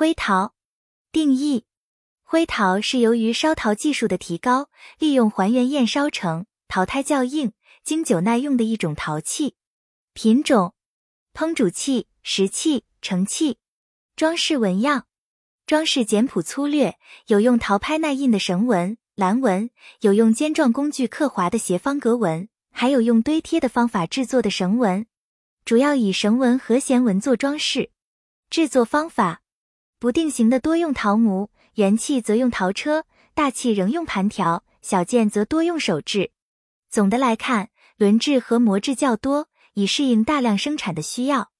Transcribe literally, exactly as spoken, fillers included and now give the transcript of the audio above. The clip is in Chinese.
灰陶定义：灰陶是由于烧陶技术的提高，利用还原焰烧成陶胎较硬、经久耐用的一种陶器。品种：烹煮器、食器、盛器。装饰纹样：装饰简朴粗略，有用陶拍耐印的绳纹、蓝纹，有用尖状工具刻划的斜方格纹，还有用堆贴的方法制作的绳纹。主要以绳纹和弦纹做装饰。制作方法：不定型的多用陶模，圆器则用陶车，大器仍用盘条，小件则多用手制。总的来看，轮制和模制较多，以适应大量生产的需要。